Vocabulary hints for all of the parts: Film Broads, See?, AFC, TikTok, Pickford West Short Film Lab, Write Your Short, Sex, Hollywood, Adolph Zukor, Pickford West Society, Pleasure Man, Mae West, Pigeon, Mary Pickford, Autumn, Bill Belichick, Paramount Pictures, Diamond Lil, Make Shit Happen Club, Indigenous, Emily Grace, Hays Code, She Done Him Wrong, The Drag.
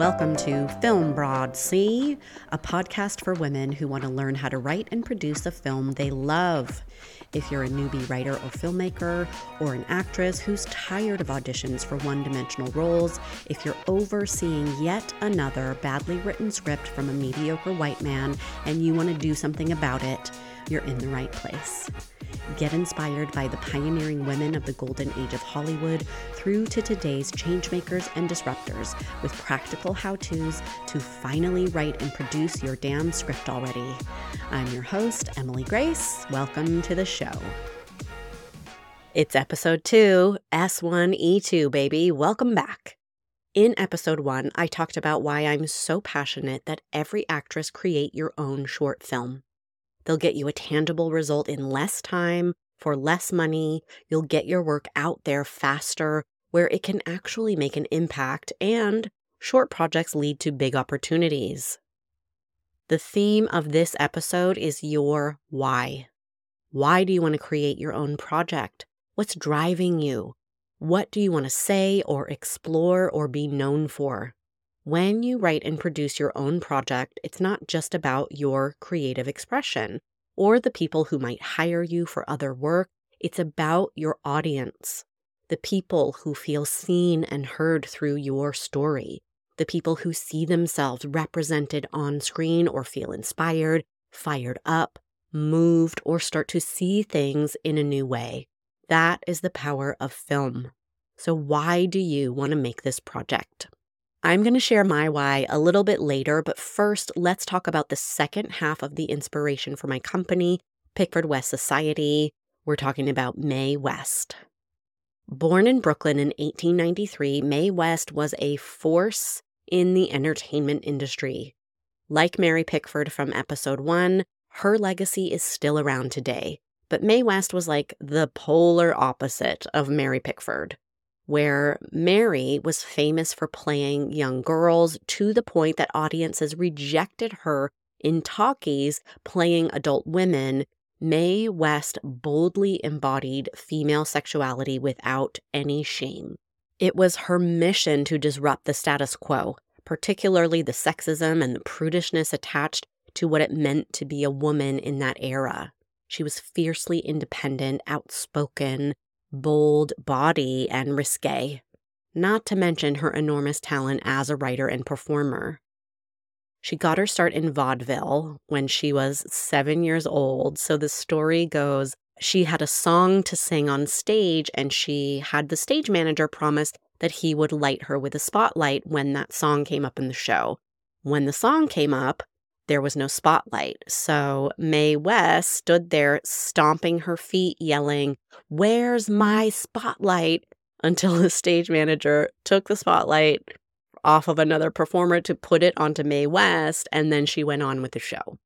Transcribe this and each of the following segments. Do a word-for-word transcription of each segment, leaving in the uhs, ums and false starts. Welcome to Film Broads, See?, a podcast for women who want to learn how to write and produce a film they love. If you're a newbie writer or filmmaker, or an actress who's tired of auditions for one-dimensional roles, if you're overseeing yet another badly written script from a mediocre white man and you want to do something about it, you're in the right place. Get inspired by the pioneering women of the golden age of Hollywood through to today's changemakers and disruptors with practical how-tos to finally write and produce your damn script already. I'm your host, Emily Grace. Welcome to the show. It's episode two, S one E two, baby. Welcome back. In episode one, I talked about why I'm so passionate that every actress create your own short film. They'll get you a tangible result in less time, for less money. You'll get your work out there faster, where it can actually make an impact, and short projects lead to big opportunities. The theme of this episode is your why. Why do you want to create your own project? What's driving you? What do you want to say or explore or be known for? When you write and produce your own project, it's not just about your creative expression or the people who might hire you for other work. It's about your audience, the people who feel seen and heard through your story, the people who see themselves represented on screen or feel inspired, fired up, moved, or start to see things in a new way. That is the power of film. So why do you want to make this project? I'm going to share my why a little bit later, but first, let's talk about the second half of the inspiration for my company, Pickford West Society. We're talking about Mae West. Born in Brooklyn in eighteen ninety-three, Mae West was a force in the entertainment industry. Like Mary Pickford from episode one, her legacy is still around today. But Mae West was like the polar opposite of Mary Pickford, where Mary was famous for playing young girls to the point that audiences rejected her in talkies playing adult women. Mae West boldly embodied female sexuality without any shame. It was her mission to disrupt the status quo, particularly the sexism and the prudishness attached to what it meant to be a woman in that era. She was fiercely independent, outspoken, bold, body, and risque, not to mention her enormous talent as a writer and performer. She got her start in vaudeville when she was seven years old, so the story goes she had a song to sing on stage, and she had the stage manager promise that he would light her with a spotlight when that song came up in the show. When the song came up, there was no spotlight, so Mae West stood there stomping her feet, yelling, "Where's my spotlight?" until the stage manager took the spotlight off of another performer to put it onto Mae West, and then she went on with the show.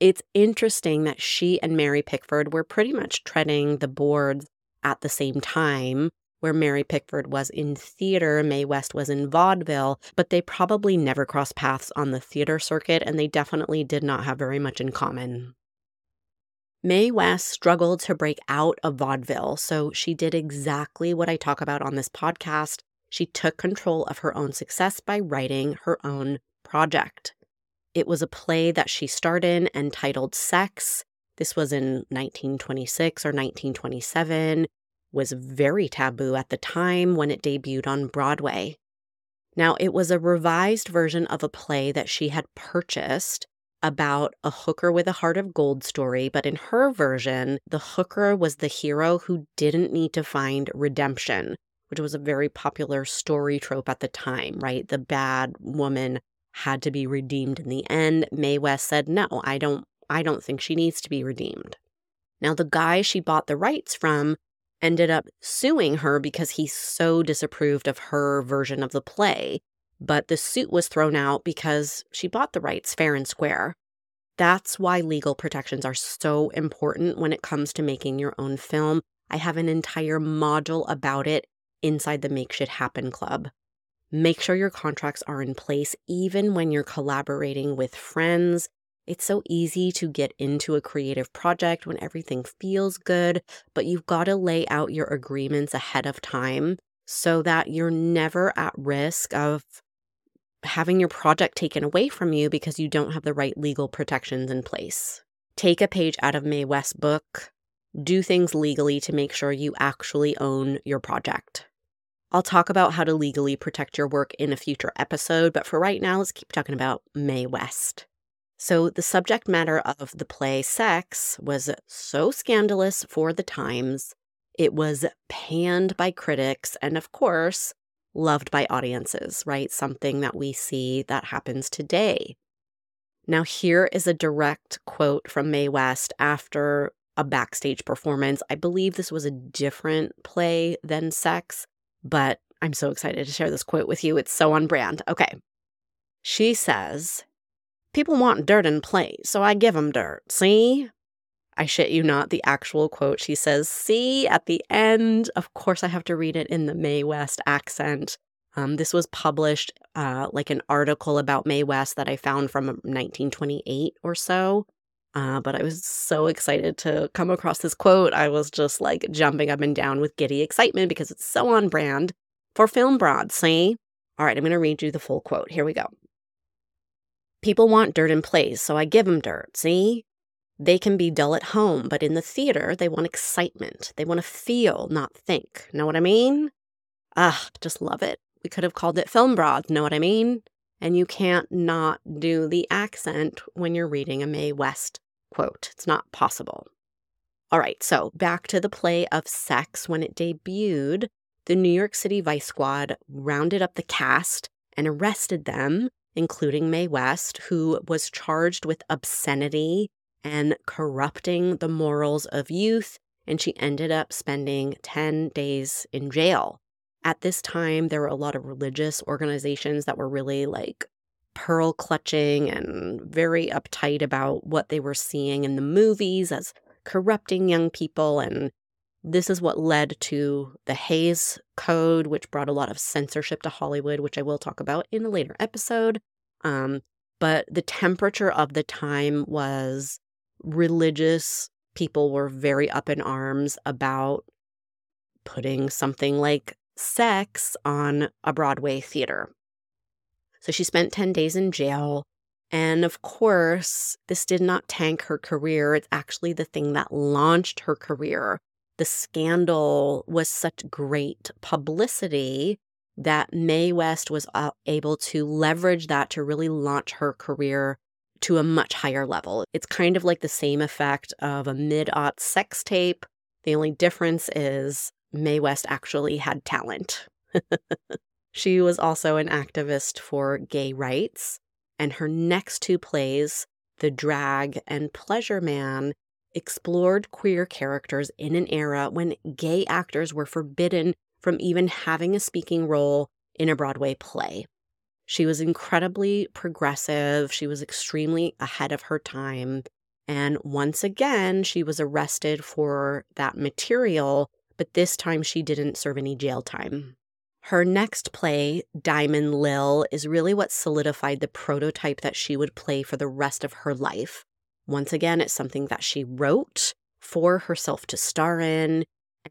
It's interesting that she and Mary Pickford were pretty much treading the boards at the same time, where Mary Pickford was in theater, Mae West was in vaudeville, but they probably never crossed paths on the theater circuit, and they definitely did not have very much in common. Mae West struggled to break out of vaudeville, so she did exactly what I talk about on this podcast. She took control of her own success by writing her own project. It was a play that she starred in and titled Sex. This was in nineteen twenty-six or nineteen twenty-seven. Was very taboo at the time when it debuted on Broadway. Now, it was a revised version of a play that she had purchased about a hooker with a heart of gold story, but in her version, the hooker was the hero who didn't need to find redemption, which was a very popular story trope at the time, right? The bad woman had to be redeemed in the end. Mae West said, no, I don't, I don't think she needs to be redeemed. Now, the guy she bought the rights from ended up suing her because he so disapproved of her version of the play, but the suit was thrown out because she bought the rights fair and square. That's why legal protections are so important when it comes to making your own film. I have an entire module about it inside the Make Shit Happen Club. Make sure your contracts are in place even when you're collaborating with friends. It's so easy to get into a creative project when everything feels good, but you've got to lay out your agreements ahead of time so that you're never at risk of having your project taken away from you because you don't have the right legal protections in place. Take a page out of Mae West's book. Do things legally to make sure you actually own your project. I'll talk about how to legally protect your work in a future episode, but for right now, let's keep talking about Mae West. So the subject matter of the play Sex was so scandalous for the times, it was panned by critics and, of course, loved by audiences, right? Something that we see that happens today. Now, here is a direct quote from Mae West after a backstage performance. I believe this was a different play than Sex, but I'm so excited to share this quote with you. It's so on brand. Okay. She says, "People want dirt in plays, so I give them dirt. See?" I shit you not, the actual quote. She says, "See?" at the end. Of course, I have to read it in the Mae West accent. Um, this was published uh, like an article about Mae West that I found from nineteen twenty-eight or so. Uh, but I was so excited to come across this quote. I was just like jumping up and down with giddy excitement because it's so on brand for Film Broads, see? All right, I'm going to read you the full quote. Here we go. "People want dirt in plays, so I give them dirt, see? They can be dull at home, but in the theater, they want excitement. They want to feel, not think. Know what I mean? Ugh, just love it. We could have called it Film Broad, know what I mean? And you can't not do the accent when you're reading a Mae West quote. It's not possible. All right, so back to the play of Sex. When it debuted, the New York City Vice Squad rounded up the cast and arrested them, including Mae West, who was charged with obscenity and corrupting the morals of youth, and she ended up spending ten days in jail. At this time, there were a lot of religious organizations that were really like pearl clutching and very uptight about what they were seeing in the movies as corrupting young people, and this is what led to the Hays Code, which brought a lot of censorship to Hollywood, which I will talk about in a later episode. Um, but the temperature of the time was religious people were very up in arms about putting something like Sex on a Broadway theater. So she spent ten days in jail, and of course, this did not tank her career. It's actually the thing that launched her career. The scandal was such great publicity that Mae West was able to leverage that to really launch her career to a much higher level. It's kind of like the same effect of a mid-aught sex tape. The only difference is Mae West actually had talent. She was also an activist for gay rights, and her next two plays, The Drag and Pleasure Man, explored queer characters in an era when gay actors were forbidden from even having a speaking role in a Broadway play. She was incredibly progressive. She was extremely ahead of her time. And once again, she was arrested for that material, but this time she didn't serve any jail time. Her next play, Diamond Lil, is really what solidified the prototype that she would play for the rest of her life. Once again, it's something that she wrote for herself to star in,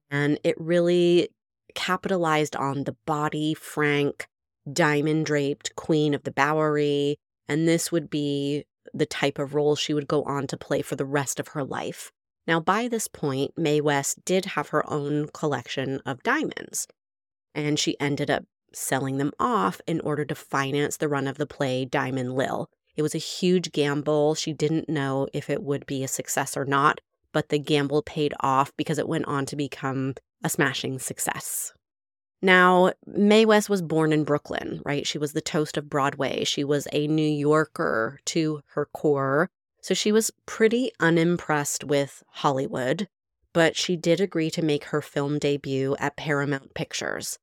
and it really capitalized on the body, frank, diamond-draped queen of the Bowery, and this would be the type of role she would go on to play for the rest of her life. Now, by this point, Mae West did have her own collection of diamonds, and she ended up selling them off in order to finance the run of the play Diamond Lil. It was a huge gamble. She didn't know if it would be a success or not, but the gamble paid off because it went on to become a smashing success. Now, Mae West was born in Brooklyn, right? She was the toast of Broadway. She was a New Yorker to her core. So she was pretty unimpressed with Hollywood, but she did agree to make her film debut at Paramount Pictures.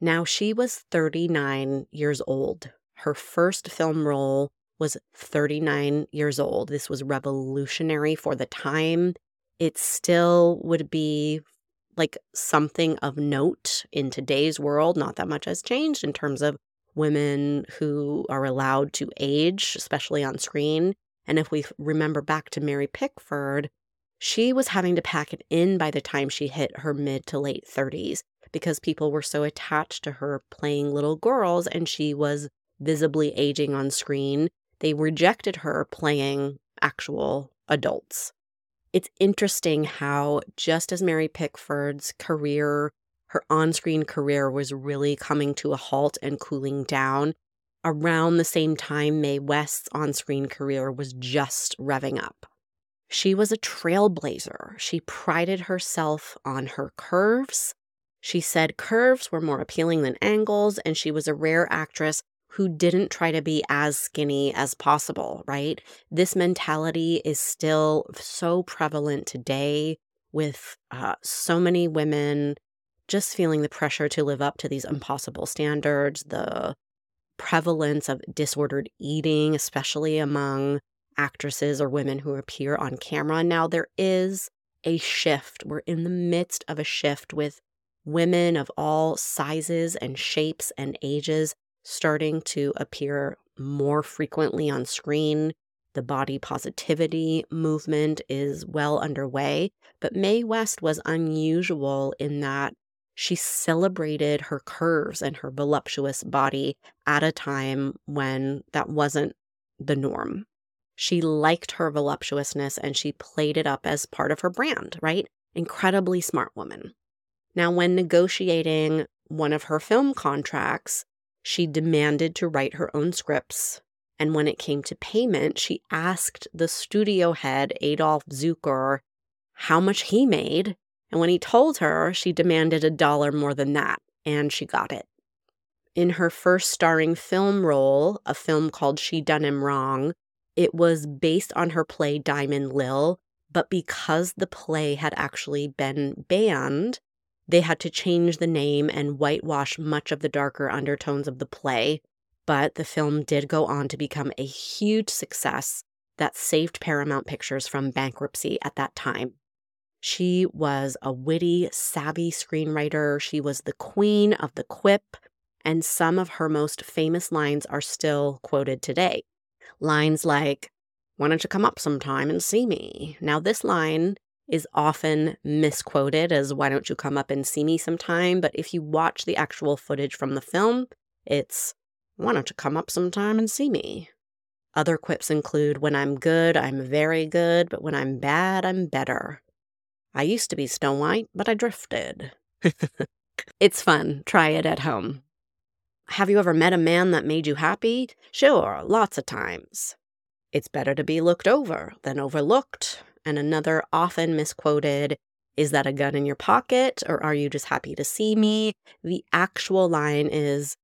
Now, she was thirty-nine years old. Her first film role was thirty-nine years old. This was revolutionary for the time. It still would be like something of note in today's world. Not that much has changed in terms of women who are allowed to age, especially on screen. And if we remember back to Mary Pickford, she was having to pack it in by the time she hit her mid to late thirties because people were so attached to her playing little girls, and she was visibly aging on screen, they rejected her playing actual adults. It's interesting how, just as Mary Pickford's career, her on-screen career, was really coming to a halt and cooling down, around the same time Mae West's on-screen career was just revving up. She was a trailblazer. She prided herself on her curves. She said curves were more appealing than angles, and she was a rare actress who didn't try to be as skinny as possible, right? This mentality is still so prevalent today, with uh, so many women just feeling the pressure to live up to these impossible standards, the prevalence of disordered eating, especially among actresses or women who appear on camera. Now, there is a shift. We're in the midst of a shift with women of all sizes and shapes and ages starting to appear more frequently on screen. The body positivity movement is well underway, but Mae West was unusual in that she celebrated her curves and her voluptuous body at a time when that wasn't the norm. She liked her voluptuousness and she played it up as part of her brand, right? Incredibly smart woman. Now, when negotiating one of her film contracts, she demanded to write her own scripts. And when it came to payment, she asked the studio head, Adolph Zukor, how much he made. And when he told her, she demanded a dollar more than that, and she got it. In her first starring film role, a film called She Done Him Wrong, it was based on her play Diamond Lil, but because the play had actually been banned, they had to change the name and whitewash much of the darker undertones of the play. But the film did go on to become a huge success that saved Paramount Pictures from bankruptcy at that time. She was a witty, savvy screenwriter. She was the queen of the quip, and some of her most famous lines are still quoted today. Lines like, "Why don't you come up sometime and see me?" Now, this line is often misquoted as, "Why don't you come up and see me sometime?" But if you watch the actual footage from the film, it's, "Why don't you come up sometime and see me?" Other quips include, "When I'm good, I'm very good, but when I'm bad, I'm better. I used to be Snow White, but I drifted." It's fun. Try it at home. "Have you ever met a man that made you happy?" "Sure, lots of times." "It's better to be looked over than overlooked." And another often misquoted, "Is that a gun in your pocket, or are you just happy to see me?" The actual line is,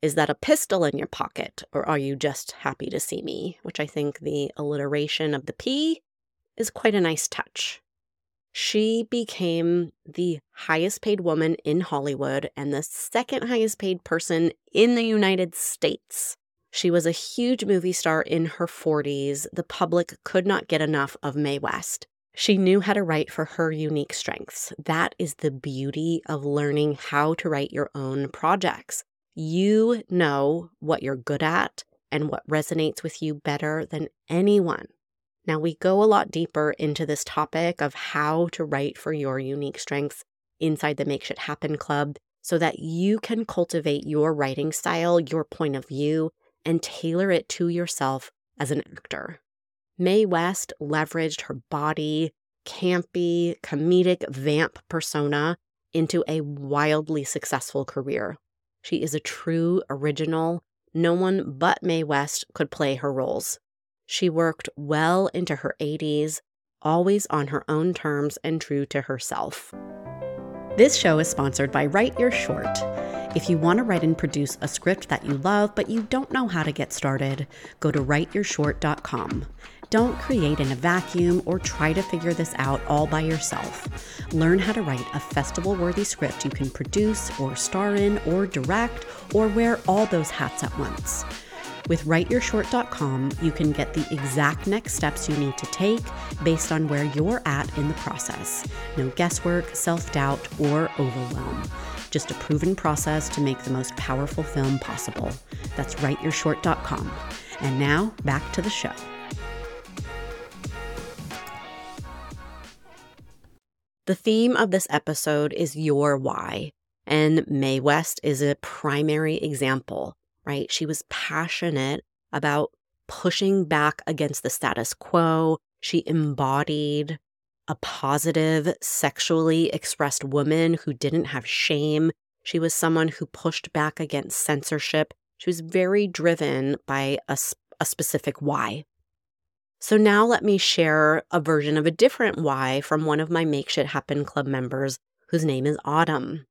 "Is that a pistol in your pocket, or are you just happy to see me?" Which I think the alliteration of the P is quite a nice touch. She became the highest paid woman in Hollywood and the second highest paid person in the United States. She was a huge movie star in her forties. The public could not get enough of Mae West. She knew how to write for her unique strengths. That is the beauty of learning how to write your own projects. You know what you're good at and what resonates with you better than anyone. Now, we go a lot deeper into this topic of how to write for your unique strengths inside the Make Shit Happen Club so that you can cultivate your writing style, your point of view, and tailor it to yourself as an actor. Mae West leveraged her body, campy, comedic vamp persona into a wildly successful career. She is a true original. No one but Mae West could play her roles. She worked well into her eighties, always on her own terms and true to herself. This show is sponsored by Write Your Short. If you want to write and produce a script that you love, but you don't know how to get started, go to write your short dot com. Don't create in a vacuum or try to figure this out all by yourself. Learn how to write a festival-worthy script you can produce or star in or direct or wear all those hats at once. With write your short dot com, you can get the exact next steps you need to take based on where you're at in the process. No guesswork, self-doubt, or overwhelm. Just a proven process to make the most powerful film possible. That's write your short dot com. And now, back to the show. The theme of this episode is your why, and Mae West is a primary example. right? She was passionate about pushing back against the status quo. She embodied a positive, sexually expressed woman who didn't have shame. She was someone who pushed back against censorship. She was very driven by a, a specific why. So now let me share a version of a different why from one of my Make Shit Happen Club members, whose name is Autumn.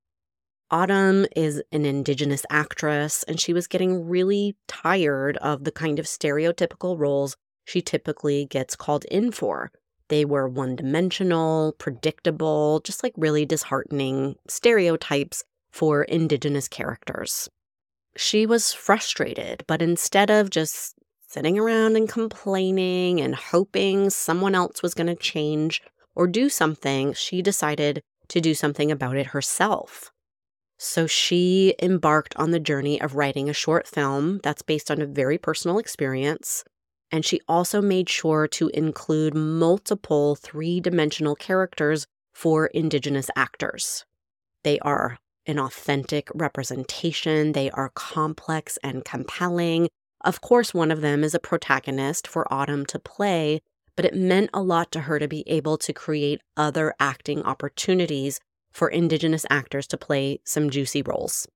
Autumn is an Indigenous actress, and she was getting really tired of the kind of stereotypical roles she typically gets called in for. They were one-dimensional, predictable, just like really disheartening stereotypes for Indigenous characters. She was frustrated, but instead of just sitting around and complaining and hoping someone else was going to change or do something, she decided to do something about it herself. So she embarked on the journey of writing a short film that's based on a very personal experience, and she also made sure to include multiple three-dimensional characters for Indigenous actors. They are an authentic representation. They are complex and compelling. Of course, one of them is a protagonist for Autumn to play, but it meant a lot to her to be able to create other acting opportunities for Indigenous actors to play some juicy roles.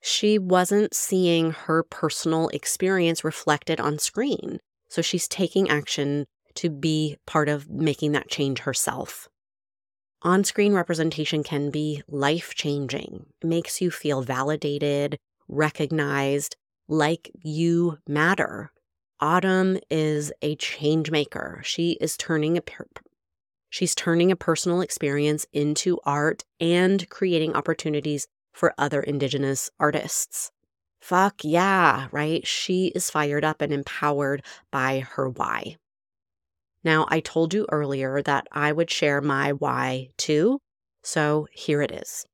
She wasn't seeing her personal experience reflected on screen, so she's taking action to be part of making that change herself. On-screen representation can be life-changing. It makes you feel validated, recognized, like you matter. Autumn is a change maker. She is turning a per- she's turning a personal experience into art and creating opportunities for other Indigenous artists. Fuck yeah, right? She is fired up and empowered by her why. Now, I told you earlier that I would share my why too, so here it is.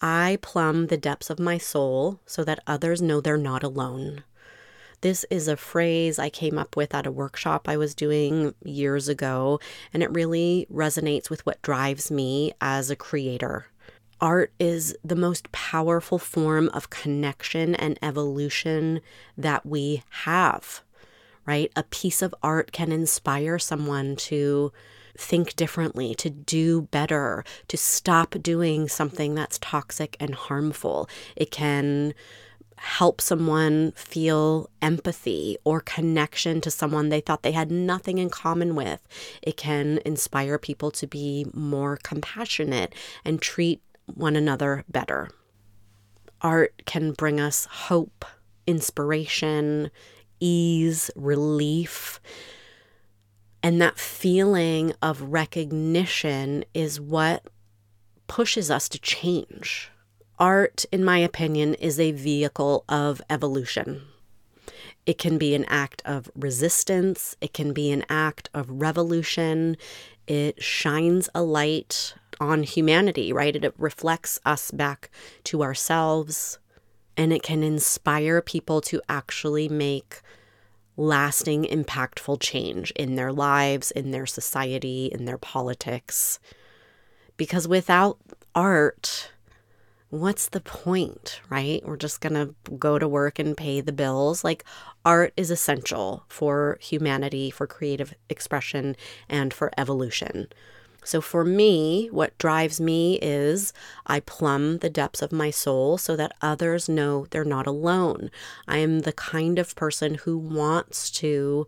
I plumb the depths of my soul so that others know they're not alone. This is a phrase I came up with at a workshop I was doing years ago, and it really resonates with what drives me as a creator. Art is the most powerful form of connection and evolution that we have, right? A piece of art can inspire someone to think differently, to do better, to stop doing something that's toxic and harmful. It can help someone feel empathy or connection to someone they thought they had nothing in common with. It can inspire people to be more compassionate and treat one another better. Art can bring us hope, inspiration, ease, relief. And that feeling of recognition is what pushes us to change. Art, in my opinion, is a vehicle of evolution. It can be an act of resistance. It can be an act of revolution. It shines a light on humanity, right? It reflects us back to ourselves. And it can inspire people to actually make lasting, impactful change in their lives, in their society, in their politics. Because without art, what's the point, right? We're just going to go to work and pay the bills. Like, art is essential for humanity, for creative expression, and for evolution. So for me, what drives me is I plumb the depths of my soul so that others know they're not alone. I am the kind of person who wants to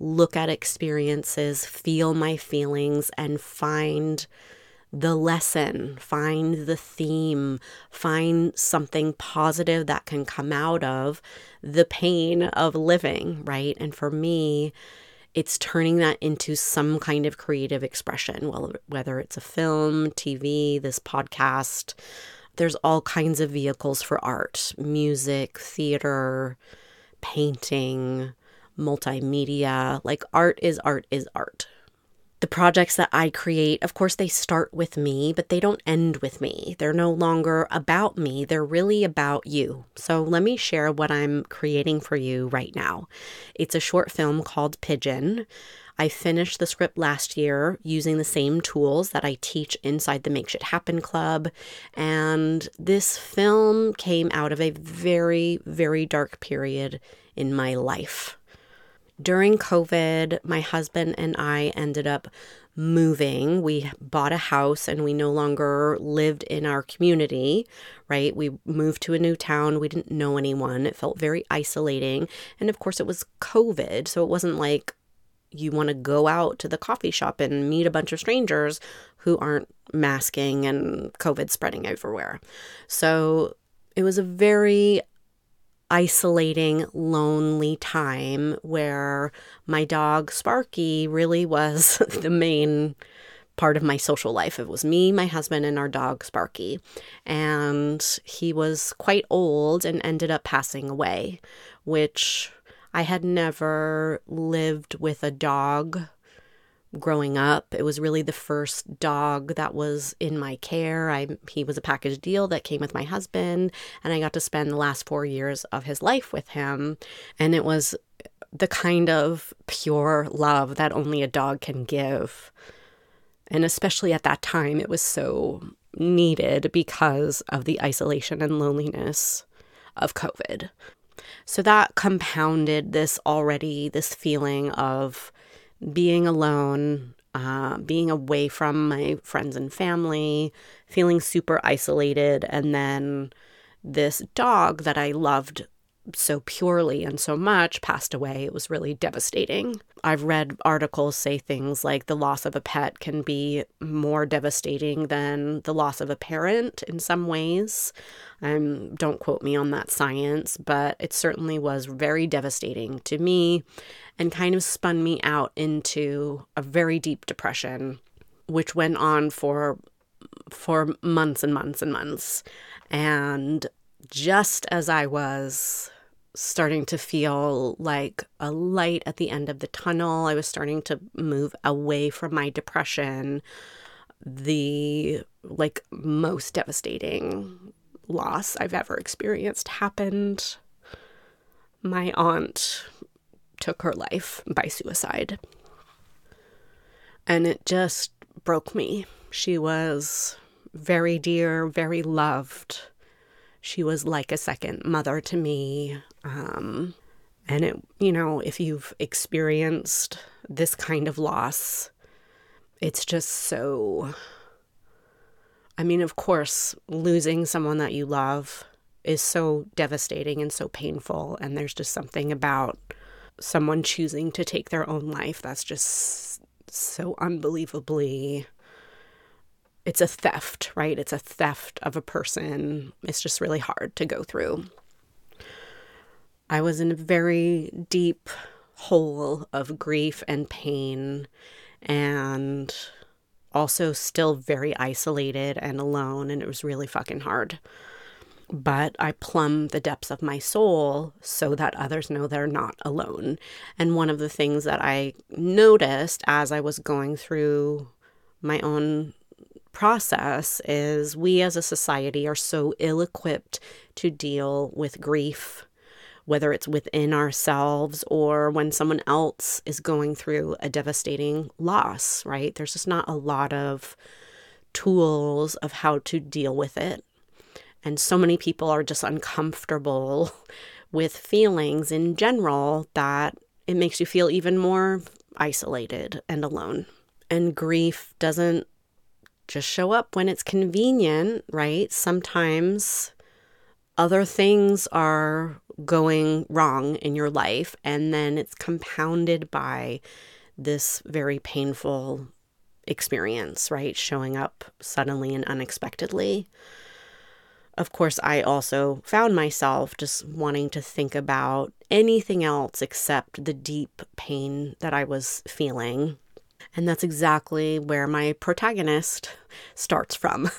look at experiences, feel my feelings, and find the lesson, find the theme, find something positive that can come out of the pain of living, right? And for me, it's turning that into some kind of creative expression, well, whether it's a film, T V, this podcast. There's all kinds of vehicles for art: music, theater, painting, multimedia. Like, art is art is art. The projects that I create, of course, they start with me, but they don't end with me. They're no longer about me. They're really about you. So let me share what I'm creating for you right now. It's a short film called Pigeon. I finished the script last year using the same tools that I teach inside the Make Shit Happen Club. And this film came out of a very, very dark period in my life. During COVID, my husband and I ended up moving. We bought a house and we no longer lived in our community, right? We moved to a new town. We didn't know anyone. It felt very isolating. And of course, it was COVID. So it wasn't like you want to go out to the coffee shop and meet a bunch of strangers who aren't masking and COVID spreading everywhere. So it was a very isolating, lonely time where my dog Sparky really was the main part of my social life. It was me, my husband, and our dog Sparky. And he was quite old and ended up passing away, which I had never lived with a dog growing up. It was really the first dog that was in my care. I he was a package deal that came with my husband, and I got to spend the last four years of his life with him. And it was the kind of pure love that only a dog can give. And especially at that time, it was so needed because of the isolation and loneliness of COVID. So that compounded this already, this feeling of being alone, uh, being away from my friends and family, feeling super isolated, and then this dog that I loved so purely and so much passed away. It was really devastating. I've read articles say things like the loss of a pet can be more devastating than the loss of a parent in some ways. Um, don't quote me on that science, but it certainly was very devastating to me and kind of spun me out into a very deep depression, which went on for for months and months and months. And just as I was starting to feel like a light at the end of the tunnel, I was starting to move away from my depression, the like most devastating loss I've ever experienced happened. My aunt took her life by suicide. And it just broke me. She was very dear, very loved. She was like a second mother to me. Um, and, it, you know, if you've experienced this kind of loss, it's just so... I mean, of course, losing someone that you love is so devastating and so painful. And there's just something about someone choosing to take their own life that's just so unbelievably... It's a theft, right? It's a theft of a person. It's just really hard to go through. I was in a very deep hole of grief and pain, and also still very isolated and alone, and it was really fucking hard. But I plumbed the depths of my soul so that others know they're not alone. And one of the things that I noticed as I was going through my own process is we as a society are so ill-equipped to deal with grief, whether it's within ourselves or when someone else is going through a devastating loss, right? There's just not a lot of tools of how to deal with it. And so many people are just uncomfortable with feelings in general that it makes you feel even more isolated and alone. And grief doesn't just show up when it's convenient, right? Sometimes other things are going wrong in your life, and then it's compounded by this very painful experience, right? Showing up suddenly and unexpectedly. Of course, I also found myself just wanting to think about anything else except the deep pain that I was feeling. And that's exactly where my protagonist starts from,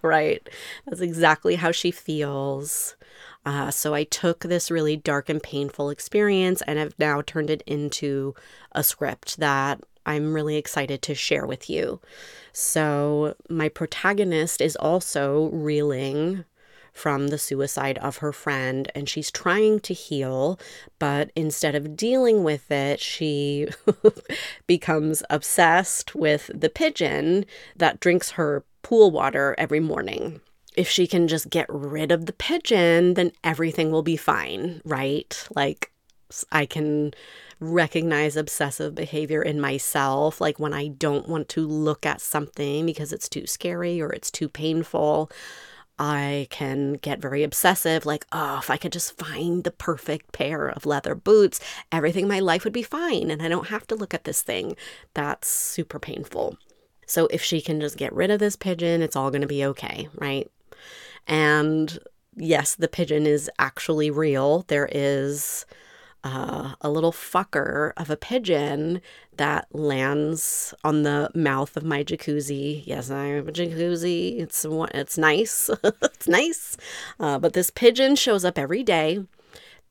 right? That's exactly how she feels. Uh, so I took this really dark and painful experience and have now turned it into a script that I'm really excited to share with you. So my protagonist is also reeling from the suicide of her friend, and she's trying to heal, but instead of dealing with it, she becomes obsessed with the pigeon that drinks her pool water every morning. If she can just get rid of the pigeon, then everything will be fine, right? Like, I can recognize obsessive behavior in myself, like when I don't want to look at something because it's too scary or it's too painful. I can get very obsessive, like, oh, if I could just find the perfect pair of leather boots, everything in my life would be fine and I don't have to look at this thing. That's super painful. So if she can just get rid of this pigeon, it's all going to be okay, right? And yes, the pigeon is actually real. There is Uh, a little fucker of a pigeon that lands on the mouth of my jacuzzi. Yes, I have a jacuzzi. It's it's nice. It's nice. Uh, but this pigeon shows up every day.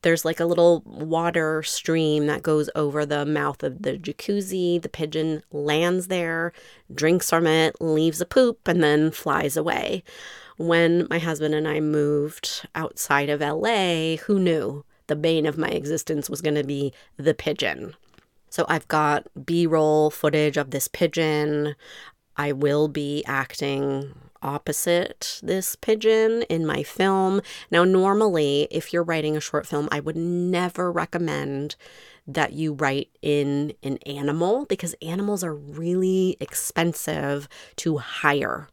There's like a little water stream that goes over the mouth of the jacuzzi. The pigeon lands there, drinks from it, leaves a poop, and then flies away. When my husband and I moved outside of L A, who knew? The bane of my existence was going to be the pigeon. So I've got B-roll footage of this pigeon. I will be acting opposite this pigeon in my film. Now, normally, if you're writing a short film, I would never recommend that you write in an animal because animals are really expensive to hire.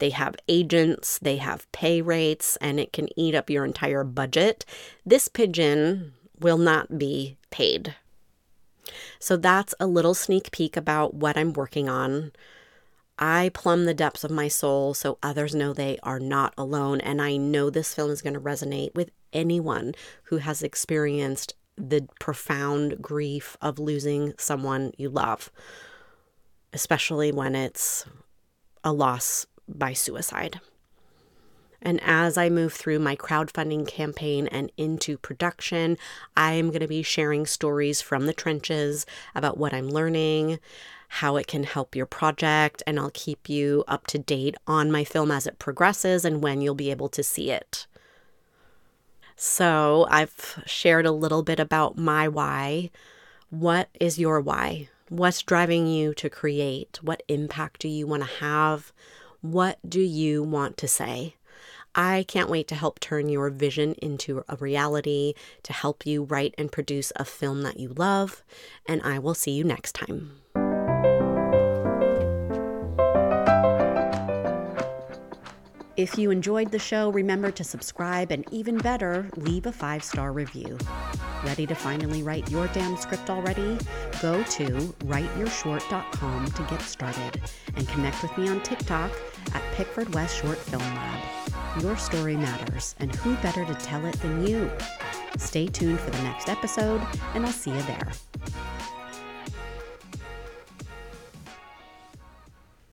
They have agents, they have pay rates, and it can eat up your entire budget. This pigeon will not be paid. So that's a little sneak peek about what I'm working on. I plumb the depths of my soul so others know they are not alone, and I know this film is going to resonate with anyone who has experienced the profound grief of losing someone you love, especially when it's a loss by suicide. And as I move through my crowdfunding campaign and into production, I'm going to be sharing stories from the trenches about what I'm learning, how it can help your project, and I'll keep you up to date on my film as it progresses and when you'll be able to see it. So I've shared a little bit about my why. What is your why? What's driving you to create? What impact do you want to have? What do you want to say? I can't wait to help turn your vision into a reality, to help you write and produce a film that you love, and I will see you next time. If you enjoyed the show, remember to subscribe and even better, leave a five-star review. Ready to finally write your damn script already? Go to write your short dot com to get started and connect with me on TikTok at Pickford West Short Film Lab. Your story matters, and who better to tell it than you? Stay tuned for the next episode, and I'll see you there.